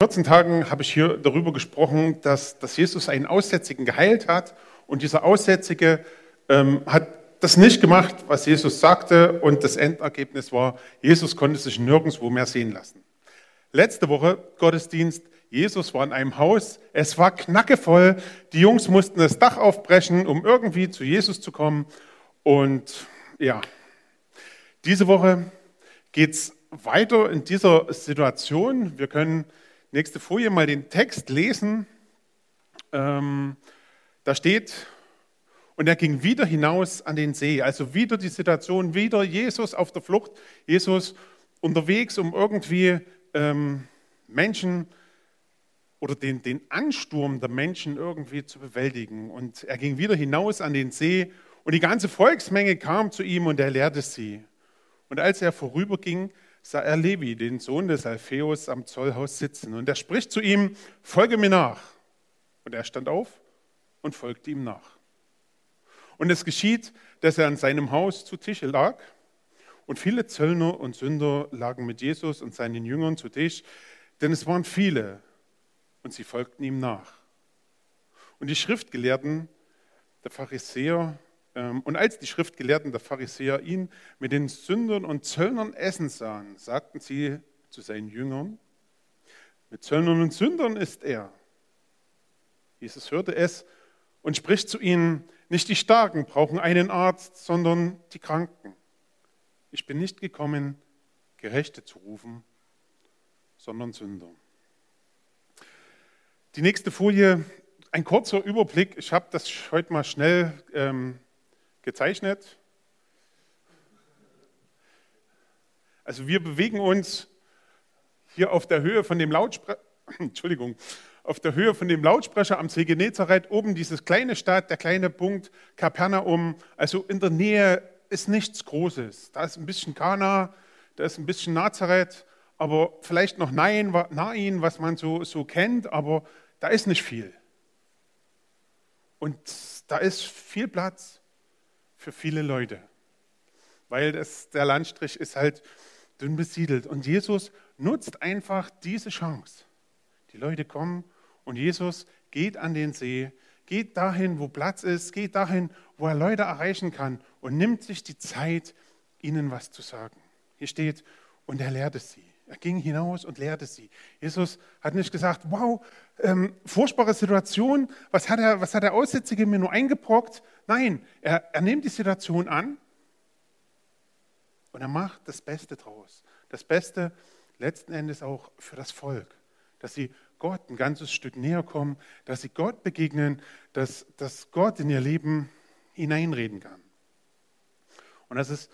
Vor 14 Tagen habe ich hier darüber gesprochen, dass Jesus einen Aussätzigen geheilt hat und dieser Aussätzige hat das nicht gemacht, was Jesus sagte, und das Endergebnis war, Jesus konnte sich nirgendwo mehr sehen lassen. Letzte Woche Gottesdienst, Jesus war in einem Haus, es war knackevoll, die Jungs mussten das Dach aufbrechen, um irgendwie zu Jesus zu kommen, und ja, diese Woche geht es weiter in dieser Situation. Wir können nächste Folie mal den Text lesen. Da steht, und er ging wieder hinaus an den See. Also wieder die Situation, wieder Jesus auf der Flucht, Jesus unterwegs, um irgendwie Menschen oder den Ansturm der Menschen irgendwie zu bewältigen. Und er ging wieder hinaus an den See und die ganze Volksmenge kam zu ihm und er lehrte sie. Und als er vorüberging, sah er Levi, den Sohn des Alpheus, am Zollhaus sitzen. Und er spricht zu ihm, folge mir nach. Und er stand auf und folgte ihm nach. Und es geschieht, dass er in seinem Haus zu Tische lag. Und viele Zöllner und Sünder lagen mit Jesus und seinen Jüngern zu Tisch, denn es waren viele, und sie folgten ihm nach. Und die Schriftgelehrten der Pharisäer Und als die Schriftgelehrten der Pharisäer ihn mit den Sündern und Zöllnern essen sahen, sagten sie zu seinen Jüngern, mit Zöllnern und Sündern ist er. Jesus hörte es und spricht zu ihnen, nicht die Starken brauchen einen Arzt, sondern die Kranken. Ich bin nicht gekommen, Gerechte zu rufen, sondern Sünder. Die nächste Folie, ein kurzer Überblick. Ich habe das heute mal schnell gezeichnet. Also wir bewegen uns hier auf der Höhe von dem Lautsprecher am See Genezareth, oben diese kleine Stadt, der kleine Punkt Capernaum, also in der Nähe ist nichts Großes. Da ist ein bisschen Kana, da ist ein bisschen Nazareth, aber vielleicht noch Nahin, was man so kennt, aber da ist nicht viel. Und da ist viel Platz für viele Leute, weil der Landstrich ist halt dünn besiedelt. Und Jesus nutzt einfach diese Chance. Die Leute kommen und Jesus geht an den See, geht dahin, wo Platz ist, geht dahin, wo er Leute erreichen kann und nimmt sich die Zeit, ihnen was zu sagen. Hier steht, und er lehrte sie. Er ging hinaus und lehrte sie. Jesus hat nicht gesagt, wow, furchtbare Situation, was hat der Aussätzige mir nur eingebrockt? Nein, er nimmt die Situation an und er macht das Beste draus. Das Beste letzten Endes auch für das Volk, dass sie Gott ein ganzes Stück näher kommen, dass sie Gott begegnen, dass Gott in ihr Leben hineinreden kann. Und das ist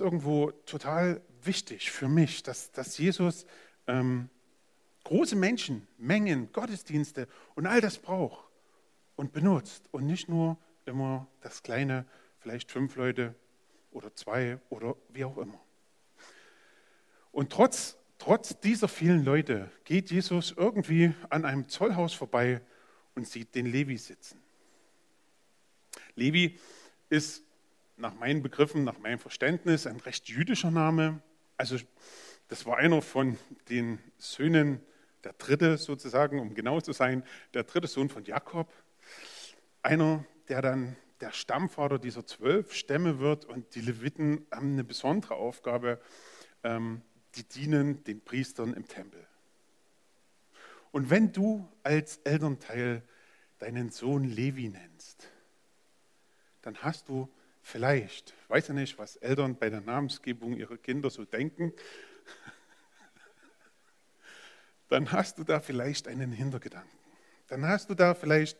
irgendwo total wichtig für mich, dass Jesus große Menschen, Mengen, Gottesdienste und all das braucht und benutzt und nicht nur immer das Kleine, vielleicht 5 Leute oder 2 oder wie auch immer. Und trotz dieser vielen Leute geht Jesus irgendwie an einem Zollhaus vorbei und sieht den Levi sitzen. Levi ist nach meinen Begriffen, nach meinem Verständnis ein recht jüdischer Name. Also das war einer von den Söhnen, der dritte sozusagen, um genau zu sein, der dritte Sohn von Jakob. Einer, der dann der Stammvater dieser 12 Stämme wird, und die Leviten haben eine besondere Aufgabe, die dienen den Priestern im Tempel. Und wenn du als Elternteil deinen Sohn Levi nennst, dann hast du vielleicht, ich weiß ja nicht, was Eltern bei der Namensgebung ihrer Kinder so denken, dann hast du da vielleicht einen Hintergedanken. Dann hast du da vielleicht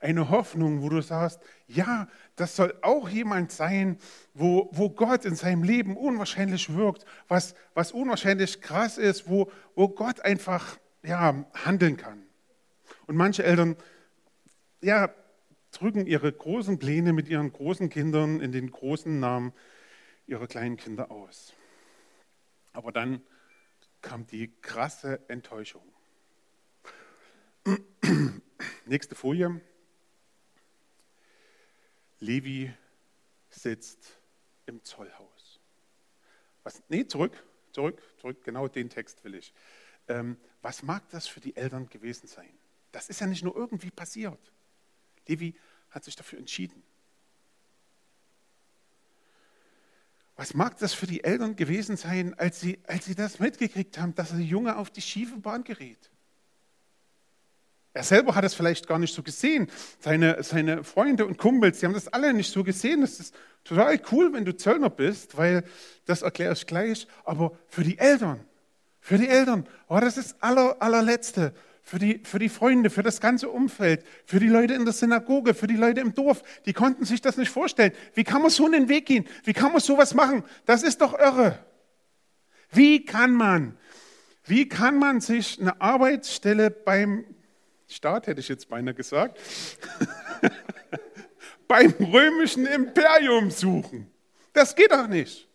eine Hoffnung, wo du sagst, ja, das soll auch jemand sein, wo Gott in seinem Leben unwahrscheinlich wirkt, was unwahrscheinlich krass ist, wo Gott einfach handeln kann. Und manche Eltern, drücken ihre großen Pläne mit ihren großen Kindern in den großen Namen ihrer kleinen Kinder aus. Aber dann kam die krasse Enttäuschung. Nächste Folie. Levi sitzt im Zollhaus. Zurück, genau den Text will ich. was mag das für die Eltern gewesen sein? Das ist ja nicht nur irgendwie passiert. Levi hat sich dafür entschieden. Was mag das für die Eltern gewesen sein, als sie das mitgekriegt haben, dass der Junge auf die schiefe Bahn gerät? Er selber hat es vielleicht gar nicht so gesehen. Seine Freunde und Kumpels, die haben das alle nicht so gesehen. Das ist total cool, wenn du Zöllner bist, weil das erkläre ich gleich. Aber für die Eltern, oh, das ist allerletzte. Für die Freunde, für das ganze Umfeld, für die Leute in der Synagoge, für die Leute im Dorf, die konnten sich das nicht vorstellen. Wie kann man so einen Weg gehen? Wie kann man sowas machen? Das ist doch irre. Wie kann man sich eine Arbeitsstelle beim Staat, hätte ich jetzt beinahe gesagt, beim römischen Imperium suchen? Das geht doch nicht.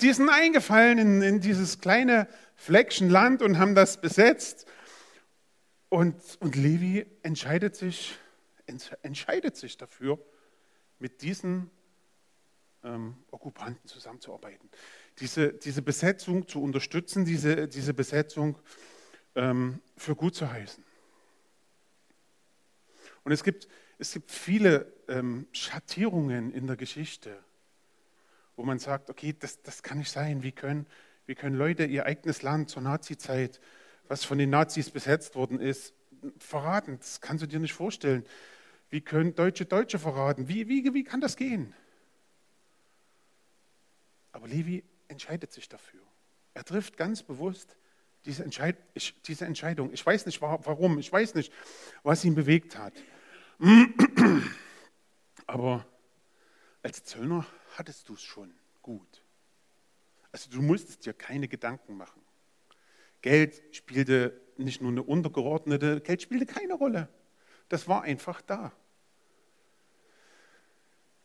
Die sind eingefallen in dieses kleine Fleckchen Land und haben das besetzt. Und Levi entscheidet sich dafür, mit diesen Okkupanten zusammenzuarbeiten. Diese Besetzung zu unterstützen, diese Besetzung für gut zu heißen. Und es gibt viele Schattierungen in der Geschichte, wo man sagt, okay, das kann nicht sein. Wie können Leute ihr eigenes Land zur Nazi-Zeit, was von den Nazis besetzt worden ist, verraten? Das kannst du dir nicht vorstellen. Wie können Deutsche verraten? Wie kann das gehen? Aber Levi entscheidet sich dafür. Er trifft ganz bewusst diese Entscheidung. Ich weiß nicht warum, ich weiß nicht, was ihn bewegt hat. Aber als Zöllner hattest du es schon gut. Also du musstest dir keine Gedanken machen. Geld spielte keine Rolle. Das war einfach da.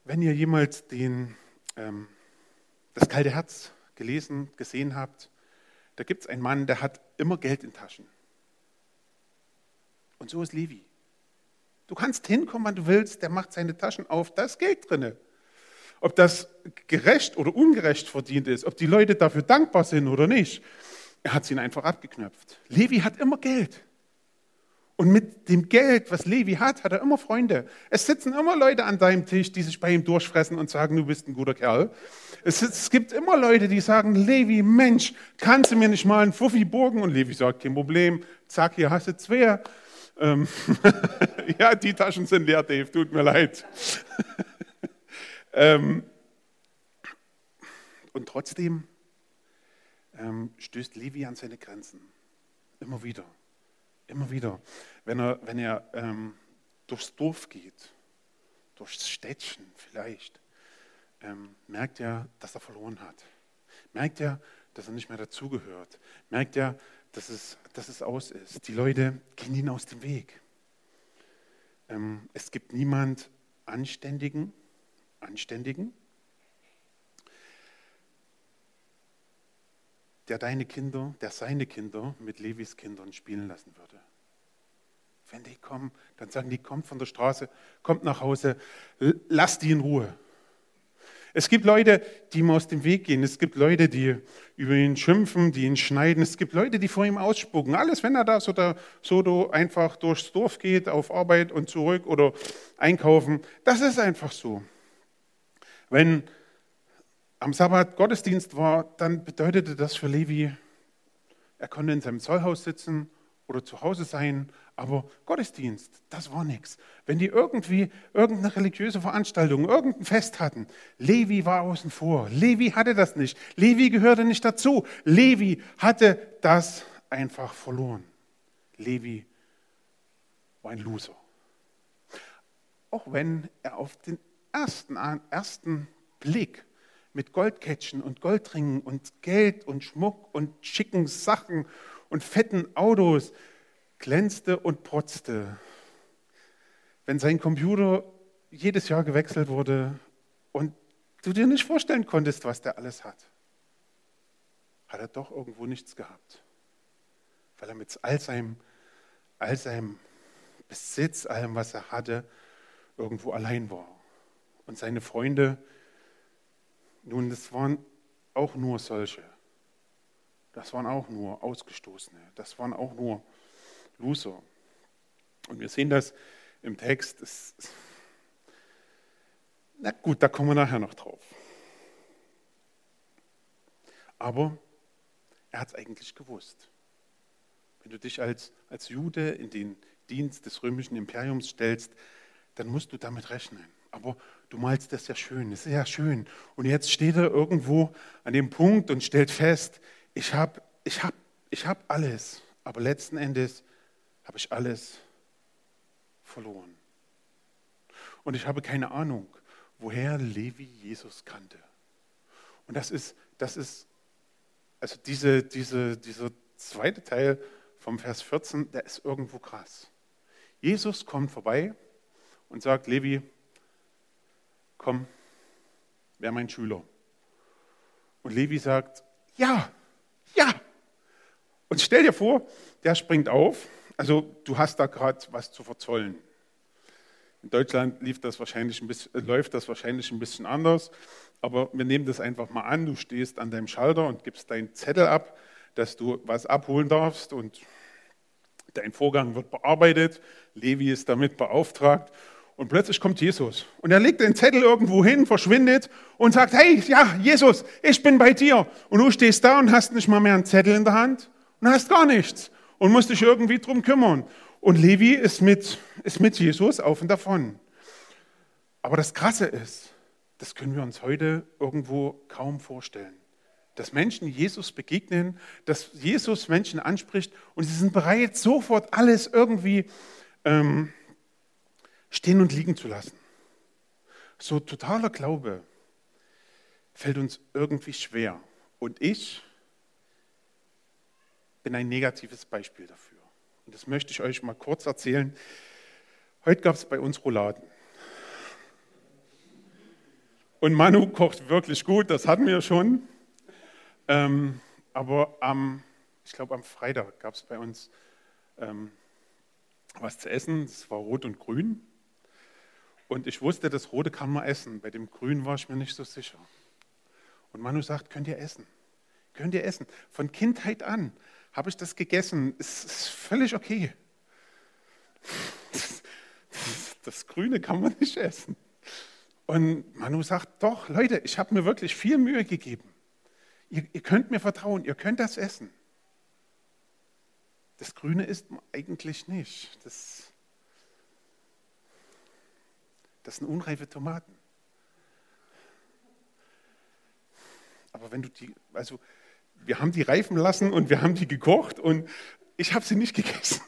Wenn ihr jemals das kalte Herz gesehen habt, da gibt es einen Mann, der hat immer Geld in Taschen. Und so ist Levi. Du kannst hinkommen, wann du willst, der macht seine Taschen auf, da ist Geld drin. Ob das gerecht oder ungerecht verdient ist, ob die Leute dafür dankbar sind oder nicht, er hat es ihnen einfach abgeknöpft. Levi hat immer Geld. Und mit dem Geld, was Levi hat, hat er immer Freunde. Es sitzen immer Leute an deinem Tisch, die sich bei ihm durchfressen und sagen, du bist ein guter Kerl. Es gibt immer Leute, die sagen, Levi, Mensch, kannst du mir nicht mal einen Fuffi borgen? Und Levi sagt, kein Problem, zack, hier hast du 2. Ja, die Taschen sind leer, Dave, tut mir leid. Und trotzdem stößt Levi an seine Grenzen. Immer wieder. Wenn er durchs Dorf geht, durchs Städtchen vielleicht, merkt er, dass er verloren hat. Merkt er, dass er nicht mehr dazugehört. Merkt er, dass es aus ist. Die Leute gehen ihn aus dem Weg. Es gibt niemand Anständigen, der seine Kinder mit Levis Kindern spielen lassen würde. Wenn die kommen, dann sagen die, kommt von der Straße, kommt nach Hause, lasst die in Ruhe. Es gibt Leute, die ihm aus dem Weg gehen. Es gibt Leute, die über ihn schimpfen, die ihn schneiden. Es gibt Leute, die vor ihm ausspucken. Alles, wenn er da so einfach durchs Dorf geht, auf Arbeit und zurück oder einkaufen. Das ist einfach so. Wenn am Sabbat Gottesdienst war, dann bedeutete das für Levi, er konnte in seinem Zollhaus sitzen oder zu Hause sein, aber Gottesdienst, das war nichts. Wenn die irgendwie irgendeine religiöse Veranstaltung, irgendein Fest hatten, Levi war außen vor. Levi hatte das nicht. Levi gehörte nicht dazu. Levi hatte das einfach verloren. Levi war ein Loser. Auch wenn er auf den ersten Blick mit Goldkettchen und Goldringen und Geld und Schmuck und schicken Sachen und fetten Autos glänzte und protzte. Wenn sein Computer jedes Jahr gewechselt wurde und du dir nicht vorstellen konntest, was der alles hat, hat er doch irgendwo nichts gehabt. Weil er mit all seinem Besitz, allem, was er hatte, irgendwo allein war. Und seine Freunde, nun, das waren auch nur solche. Das waren auch nur Ausgestoßene. Das waren auch nur Loser. Und wir sehen das im Text. Na gut, da kommen wir nachher noch drauf. Aber er hat es eigentlich gewusst. Wenn du dich als Jude in den Dienst des römischen Imperiums stellst, dann musst du damit rechnen. Aber du malst das ja schön, das ist ja schön. Und jetzt steht er irgendwo an dem Punkt und stellt fest, ich hab alles, aber letzten Endes habe ich alles verloren. Und ich habe keine Ahnung, woher Levi Jesus kannte. Und das ist also dieser zweite Teil vom Vers 14, der ist irgendwo krass. Jesus kommt vorbei und sagt, Levi, komm, wär mein Schüler. Und Levi sagt, ja. Und stell dir vor, der springt auf. Also du hast da gerade was zu verzollen. In Deutschland läuft das wahrscheinlich ein bisschen anders. Aber wir nehmen das einfach mal an. Du stehst an deinem Schalter und gibst deinen Zettel ab, dass du was abholen darfst. Und dein Vorgang wird bearbeitet. Levi ist damit beauftragt. Und plötzlich kommt Jesus und er legt den Zettel irgendwo hin, verschwindet und sagt, hey, ja, Jesus, ich bin bei dir. Und du stehst da und hast nicht mal mehr einen Zettel in der Hand und hast gar nichts und musst dich irgendwie drum kümmern. Und Levi ist mit Jesus auf und davon. Aber das Krasse ist, das können wir uns heute irgendwo kaum vorstellen, dass Menschen Jesus begegnen, dass Jesus Menschen anspricht und sie sind bereit, sofort alles irgendwie stehen und liegen zu lassen. So totaler Glaube fällt uns irgendwie schwer. Und ich bin ein negatives Beispiel dafür. Und das möchte ich euch mal kurz erzählen. Heute gab es bei uns Rouladen. Und Manu kocht wirklich gut, das hatten wir schon. Aber ich glaube am Freitag gab es bei uns was zu essen. Das war rot und grün. Und ich wusste, das Rote kann man essen. Bei dem Grün war ich mir nicht so sicher. Und Manu sagt, könnt ihr essen. Von Kindheit an habe ich das gegessen. Es ist völlig okay. Das Grüne kann man nicht essen. Und Manu sagt, doch, Leute, ich habe mir wirklich viel Mühe gegeben. Ihr könnt mir vertrauen, ihr könnt das essen. Das Grüne isst man eigentlich nicht. Das sind unreife Tomaten. Aber wenn du wir haben die reifen lassen und wir haben die gekocht und ich habe sie nicht gegessen.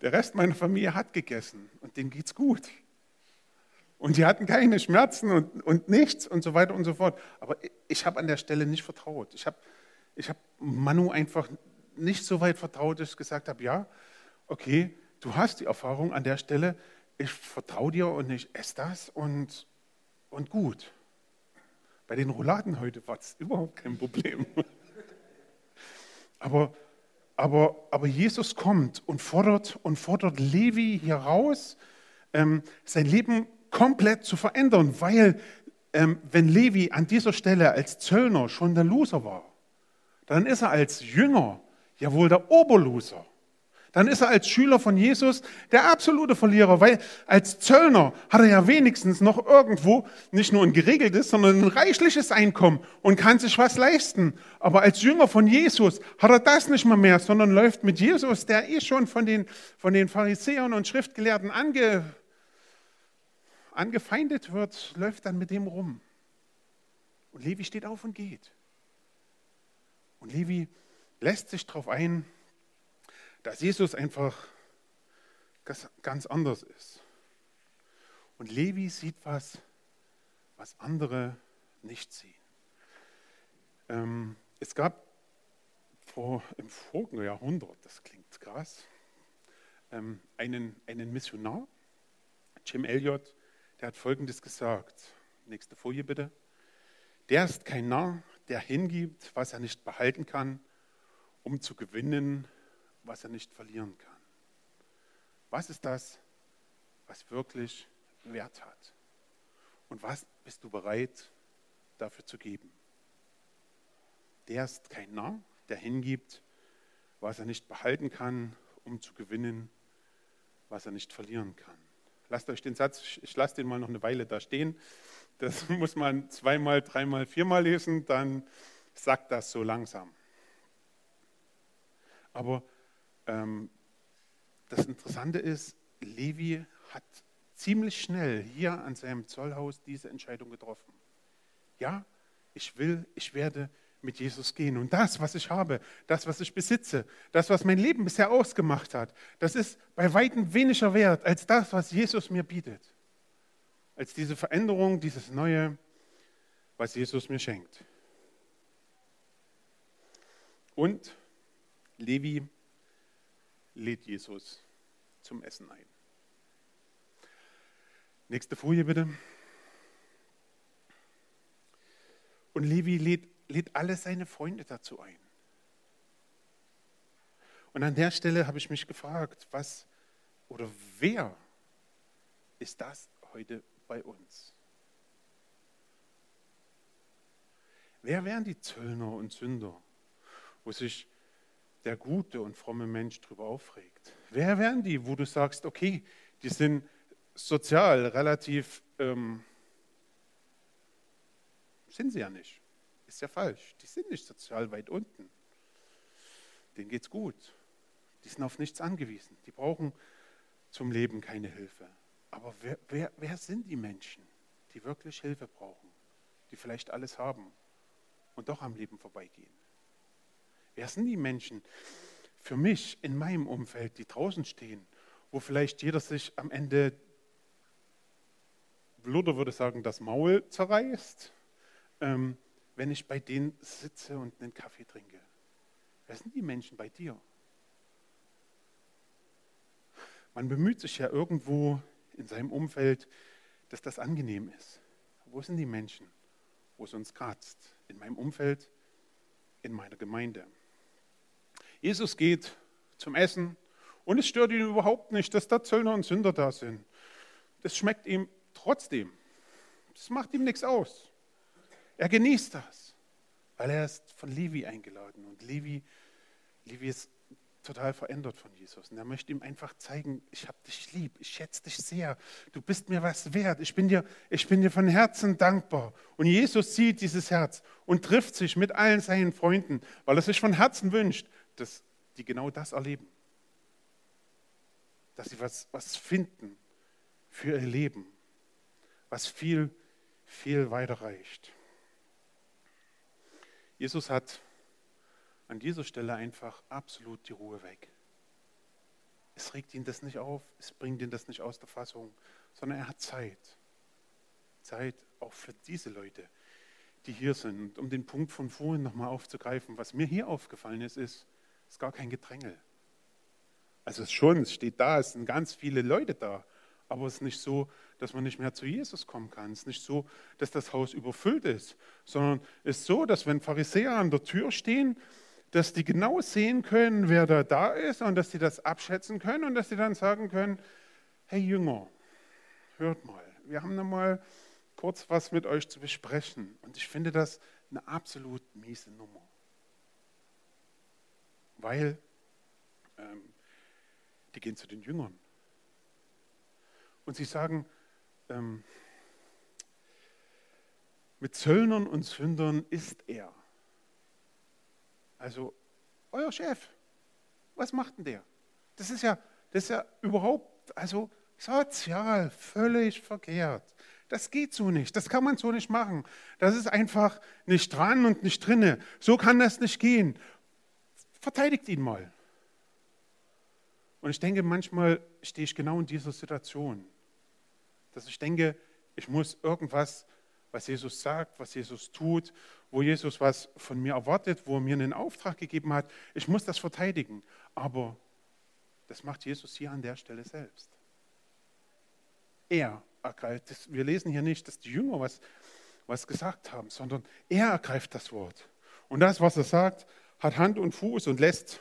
Der Rest meiner Familie hat gegessen und denen geht's gut. Und die hatten keine Schmerzen und nichts und so weiter und so fort. Aber ich habe an der Stelle nicht vertraut. Ich hab Manu einfach nicht so weit vertraut, dass ich gesagt habe, ja, okay, du hast die Erfahrung an der Stelle, ich vertraue dir und ich esse das und gut. Bei den Rouladen heute war es überhaupt kein Problem. Aber Jesus kommt und fordert Levi hier raus, sein Leben komplett zu verändern, weil wenn Levi an dieser Stelle als Zöllner schon der Loser war, dann ist er als Jünger jawohl der Oberloser. Dann ist er als Schüler von Jesus der absolute Verlierer, weil als Zöllner hat er ja wenigstens noch irgendwo nicht nur ein geregeltes, sondern ein reichliches Einkommen und kann sich was leisten. Aber als Jünger von Jesus hat er das nicht mal mehr, sondern läuft mit Jesus, der schon von den Pharisäern und Schriftgelehrten angefeindet wird, läuft dann mit dem rum. Und Levi steht auf und geht. Und Levi lässt sich darauf ein, dass Jesus einfach ganz anders ist. Und Levi sieht was andere nicht sehen. Es gab im vorigen Jahrhundert, das klingt krass, einen Missionar, Jim Elliot, der hat Folgendes gesagt. Nächste Folie bitte. Der ist kein Narr, der hingibt, was er nicht behalten kann, um zu gewinnen, was er nicht verlieren kann. Was ist das, was wirklich Wert hat? Und was bist du bereit, dafür zu geben? Der ist kein Narr, der hingibt, was er nicht behalten kann, um zu gewinnen, was er nicht verlieren kann. Lasst euch den Satz, ich lasse den mal noch eine Weile da stehen. Das muss man zweimal, dreimal, viermal lesen, dann sagt das so langsam. Aber das Interessante ist, Levi hat ziemlich schnell hier an seinem Zollhaus diese Entscheidung getroffen. Ja, ich werde mit Jesus gehen. Und das, was ich habe, das, was ich besitze, das, was mein Leben bisher ausgemacht hat, das ist bei weitem weniger wert als das, was Jesus mir bietet. Als diese Veränderung, dieses Neue, was Jesus mir schenkt. Und Levi lädt Jesus zum Essen ein. Nächste Folie bitte. Und Levi lädt alle seine Freunde dazu ein. Und an der Stelle habe ich mich gefragt, was oder wer ist das heute bei uns? Wer wären die Zöllner und Sünder, wo sich der gute und fromme Mensch drüber aufregt? Wer wären die, wo du sagst, okay, die sind sozial relativ, sind sie ja nicht. Ist ja falsch. Die sind nicht sozial weit unten. Denen geht's gut. Die sind auf nichts angewiesen. Die brauchen zum Leben keine Hilfe. Aber wer sind die Menschen, die wirklich Hilfe brauchen? Die vielleicht alles haben und doch am Leben vorbeigehen? Wer sind die Menschen für mich in meinem Umfeld, die draußen stehen, wo vielleicht jeder sich am Ende, Luther würde sagen, das Maul zerreißt, wenn ich bei denen sitze und einen Kaffee trinke? Wer sind die Menschen bei dir? Man bemüht sich ja irgendwo in seinem Umfeld, dass das angenehm ist. Wo sind die Menschen, wo es uns kratzt? In meinem Umfeld, in meiner Gemeinde. Jesus geht zum Essen und es stört ihn überhaupt nicht, dass da Zöllner und Sünder da sind. Das schmeckt ihm trotzdem. Das macht ihm nichts aus. Er genießt das, weil er ist von Levi eingeladen. Und Levi ist total verändert von Jesus. Und er möchte ihm einfach zeigen, ich habe dich lieb, ich schätze dich sehr, du bist mir was wert, ich bin dir von Herzen dankbar. Und Jesus sieht dieses Herz und trifft sich mit allen seinen Freunden, weil er sich von Herzen wünscht, dass die genau das erleben. Dass sie was finden für ihr Leben, was viel, viel weiter reicht. Jesus hat an dieser Stelle einfach absolut die Ruhe weg. Es regt ihn das nicht auf, es bringt ihn das nicht aus der Fassung, sondern er hat Zeit. Zeit auch für diese Leute, die hier sind. Und um den Punkt von vorhin nochmal aufzugreifen, was mir hier aufgefallen ist, ist gar kein Gedrängel. Also es steht da, es sind ganz viele Leute da, aber es ist nicht so, dass man nicht mehr zu Jesus kommen kann. Es ist nicht so, dass das Haus überfüllt ist, sondern es ist so, dass wenn Pharisäer an der Tür stehen, dass die genau sehen können, wer da ist und dass sie das abschätzen können und dass sie dann sagen können, hey Jünger, hört mal, wir haben da mal kurz was mit euch zu besprechen. Und ich finde das eine absolut miese Nummer. Weil die gehen zu den Jüngern. Und sie sagen, mit Zöllnern und Sündern ist er. Also, euer Chef, was macht denn der? Das ist ja überhaupt, also sozial, völlig verkehrt. Das geht so nicht, das kann man so nicht machen. Das ist einfach nicht dran und nicht drinne. So kann das nicht gehen. Verteidigt ihn mal. Und ich denke, manchmal stehe ich genau in dieser Situation, dass ich denke, ich muss irgendwas, was Jesus sagt, was Jesus tut, wo Jesus was von mir erwartet, wo er mir einen Auftrag gegeben hat, ich muss das verteidigen. Aber das macht Jesus hier an der Stelle selbst. Er ergreift, wir lesen hier nicht, dass die Jünger was gesagt haben, sondern er ergreift das Wort. Und das, was er sagt, hat Hand und Fuß und lässt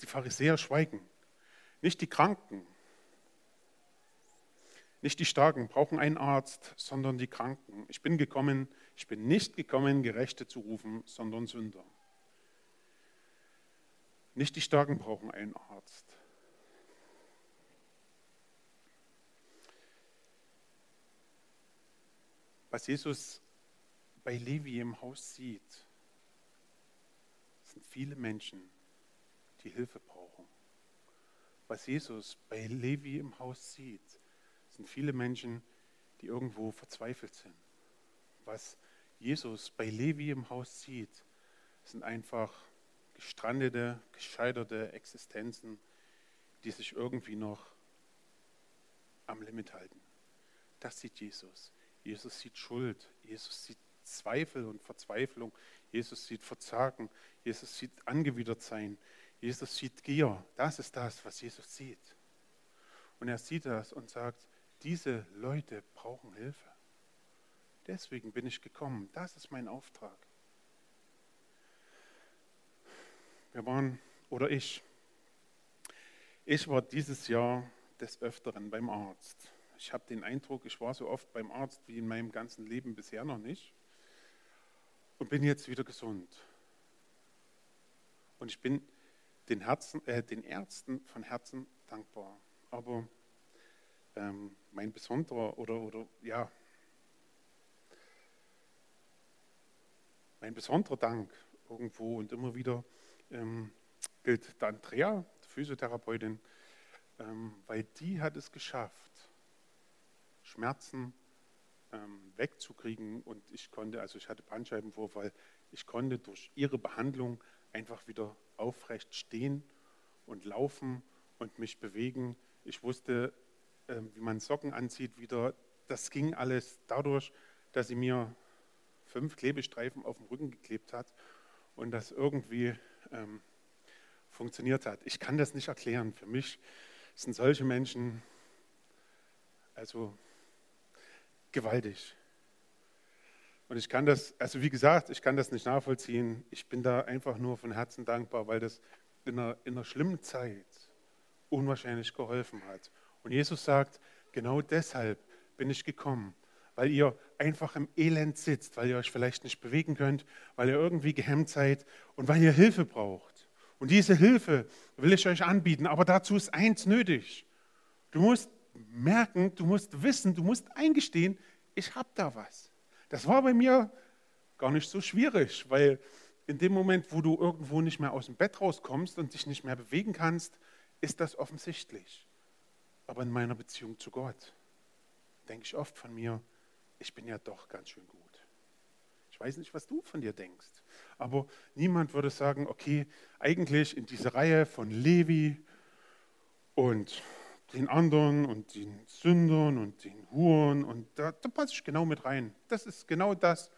die Pharisäer schweigen. Nicht die Kranken, nicht die Starken brauchen einen Arzt, sondern die Kranken. Ich bin nicht gekommen, Gerechte zu rufen, sondern Sünder. Nicht die Starken brauchen einen Arzt. Was Jesus bei Levi im Haus sieht, sind viele Menschen, die Hilfe brauchen. Was Jesus bei Levi im Haus sieht, sind viele Menschen, die irgendwo verzweifelt sind. Was Jesus bei Levi im Haus sieht, sind einfach gestrandete, gescheiterte Existenzen, die sich irgendwie noch am Limit halten. Das sieht Jesus. Jesus sieht Schuld. Jesus sieht Zweifel und Verzweiflung. Jesus sieht Verzagen. Jesus sieht Angewidertsein. Jesus sieht Gier. Das ist das, was Jesus sieht. Und er sieht das und sagt, diese Leute brauchen Hilfe. Deswegen bin ich gekommen. Das ist mein Auftrag. Ich war dieses Jahr des Öfteren beim Arzt. Ich habe den Eindruck, ich war so oft beim Arzt wie in meinem ganzen Leben bisher noch nicht und bin jetzt wieder gesund. Und ich bin den Ärzten von Herzen dankbar. Aber mein besonderer mein besonderer Dank irgendwo und immer wieder gilt der Andrea, die Physiotherapeutin, weil die hat es geschafft, Schmerzen wegzukriegen, und ich hatte Bandscheibenvorfall, ich konnte durch ihre Behandlung einfach wieder aufrecht stehen und laufen und mich bewegen. Ich wusste, wie man Socken anzieht wieder. Das ging alles dadurch, dass sie mir 5 Klebestreifen auf dem Rücken geklebt hat und das irgendwie funktioniert hat. Ich kann das nicht erklären. Für mich sind solche Menschen gewaltig. Und ich kann das nicht nachvollziehen. Ich bin da einfach nur von Herzen dankbar, weil das in einer schlimmen Zeit unwahrscheinlich geholfen hat. Und Jesus sagt, genau deshalb bin ich gekommen, weil ihr einfach im Elend sitzt, weil ihr euch vielleicht nicht bewegen könnt, weil ihr irgendwie gehemmt seid und weil ihr Hilfe braucht. Und diese Hilfe will ich euch anbieten, aber dazu ist eins nötig. Du musst merken, du musst wissen, du musst eingestehen, ich habe da was. Das war bei mir gar nicht so schwierig, weil in dem Moment, wo du irgendwo nicht mehr aus dem Bett rauskommst und dich nicht mehr bewegen kannst, ist das offensichtlich. Aber in meiner Beziehung zu Gott denke ich oft von mir, ich bin ja doch ganz schön gut. Ich weiß nicht, was du von dir denkst, aber niemand würde sagen, okay, eigentlich in diese Reihe von Levi und den anderen und den Sündern und den Huren, und da passe ich genau mit rein. Das ist genau das,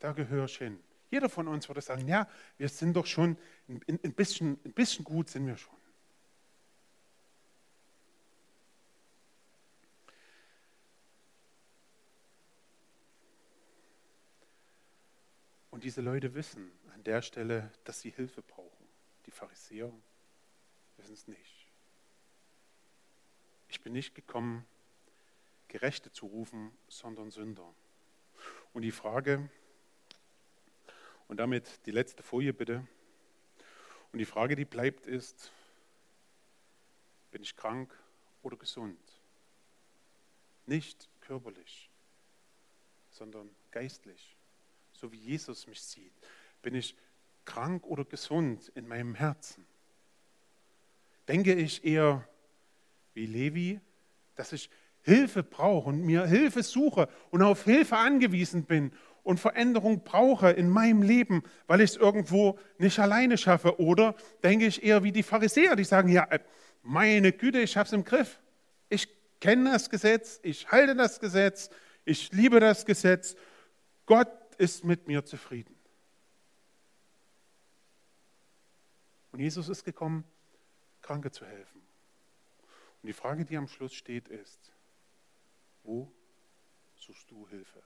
da gehöre ich hin. Jeder von uns würde sagen, ja, wir sind doch schon, ein bisschen gut sind wir schon. Und diese Leute wissen an der Stelle, dass sie Hilfe brauchen. Die Pharisäer wissen es nicht. Ich bin nicht gekommen, Gerechte zu rufen, sondern Sünder. Und die Frage, und damit die letzte Folie bitte, und die Frage, die bleibt, ist, bin ich krank oder gesund? Nicht körperlich, sondern geistlich, so wie Jesus mich sieht. Bin ich krank oder gesund in meinem Herzen? Denke ich eher wie Levi, dass ich Hilfe brauche und mir Hilfe suche und auf Hilfe angewiesen bin und Veränderung brauche in meinem Leben, weil ich es irgendwo nicht alleine schaffe? Oder denke ich eher wie die Pharisäer, die sagen, ja, meine Güte, ich habe es im Griff. Ich kenne das Gesetz, ich halte das Gesetz, ich liebe das Gesetz. Gott ist mit mir zufrieden. Und Jesus ist gekommen, Kranke zu helfen. Und die Frage, die am Schluss steht, ist, wo suchst du Hilfe?